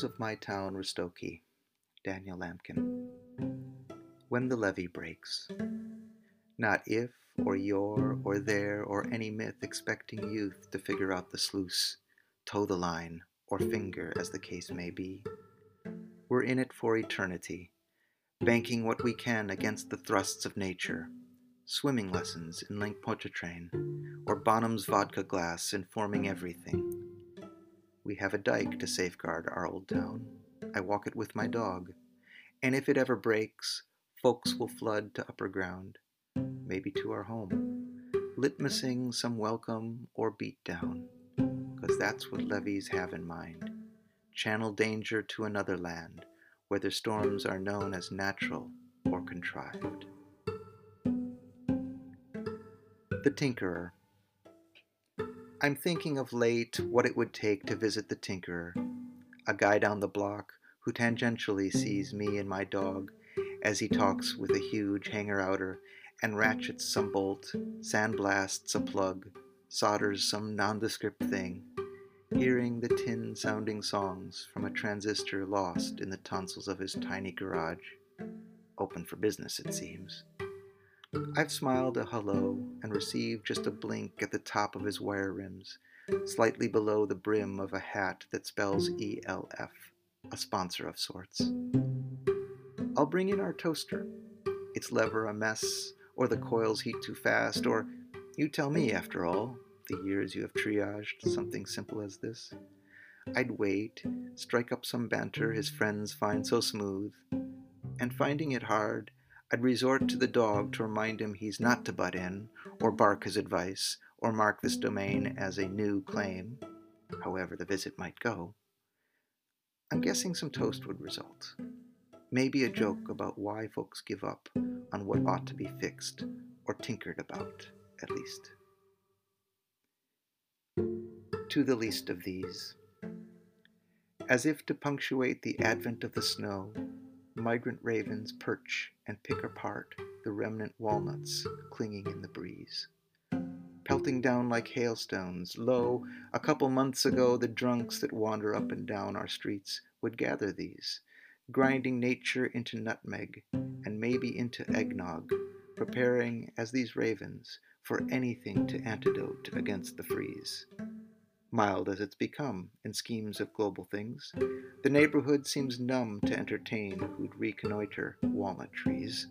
Heroes of My Town, Roztoky, Daniel Lamken. When the levee breaks. Not if, or your, or there, or any myth expecting youth to figure out the sluice, toe the line, or finger, as the case may be. We're in it for eternity, banking what we can against the thrusts of nature. Swimming lessons in Lake Pontchartrain, or Bonham's vodka glass informing everything. We have a dike to safeguard our old town. I walk it with my dog, and if it ever breaks, folks will flood to upper ground, maybe to our home, litmusing some welcome or beat down, 'cause that's what levees have in mind. Channel danger to another land, whether storms are known as natural or contrived. The Tinkerer. I'm thinking of late what it would take to visit the Tinkerer, a guy down the block who tangentially sees me and my dog as he talks with a huge hanger-outer and ratchets some bolt, sandblasts a plug, solders some nondescript thing, hearing the tin-sounding songs from a transistor lost in the tonsils of his tiny garage. Open for business, it seems. I've smiled a hello and received just a blink at the top of his wire rims, slightly below the brim of a hat that spells ELF, a sponsor of sorts. I'll bring in our toaster. Its lever a mess, or the coils heat too fast, or you tell me, after all, the years you have triaged something simple as this. I'd wait, strike up some banter his friends find so smooth, and finding it hard, I'd resort to the dog to remind him he's not to butt in, or bark his advice, or mark this domain as a new claim, however the visit might go. I'm guessing some toast would result. Maybe a joke about why folks give up on what ought to be fixed, or tinkered about, at least. To the Least of These. As if to punctuate the advent of the snow, migrant ravens perch and pick apart the remnant walnuts clinging in the breeze. Pelting down like hailstones, lo, a couple months ago the drunks that wander up and down our streets would gather these, grinding nature into nutmeg and maybe into eggnog, preparing, as these ravens, for anything to antidote against the freeze. Mild as it's become in schemes of global things, the neighborhood seems numb to entertain who'd reconnoiter walnut trees.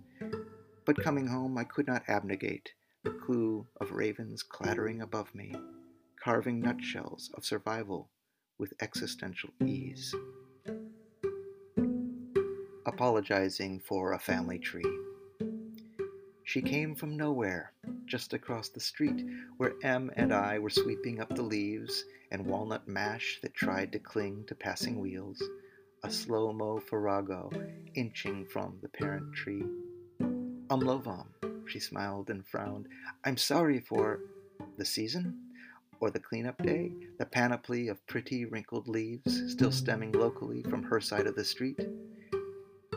But coming home, I could not abnegate the clue of ravens clattering above me, carving nutshells of survival with existential ease. Apologizing for a Family Tree. She came from nowhere, just across the street, where Em and I were sweeping up the leaves and walnut mash that tried to cling to passing wheels, a slow-mo farrago inching from the parent tree. Umlova, she smiled and frowned. I'm sorry for the season, or the cleanup day, the panoply of pretty wrinkled leaves still stemming locally from her side of the street.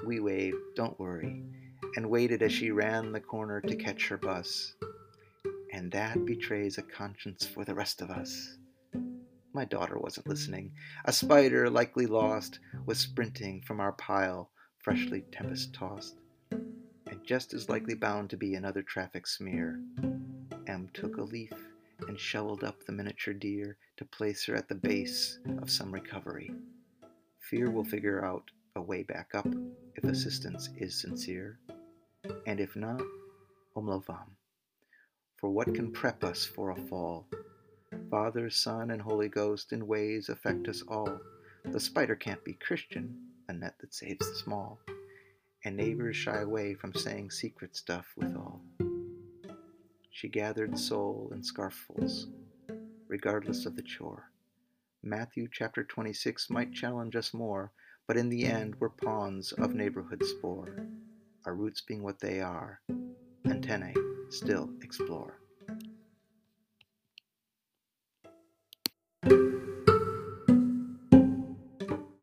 We waved, don't worry, and waited as she ran the corner to catch her bus. And that betrays a conscience for the rest of us. My daughter wasn't listening. A spider, likely lost, was sprinting from our pile, freshly tempest-tossed, and just as likely bound to be another traffic smear. Em took a leaf and shoveled up the miniature deer to place her at the base of some recovery. Fear will figure out a way back up if assistance is sincere. And if not, Umlauf. For what can prep us for a fall? Father, Son, and Holy Ghost in ways affect us all. The spider can't be Christian, a net that saves the small. And neighbors shy away from saying secret stuff withal. She gathered soul in scarffuls, regardless of the chore. Matthew chapter 26 might challenge us more, but in the end we're pawns of neighborhood spore. Our roots being what they are, antennae still explore.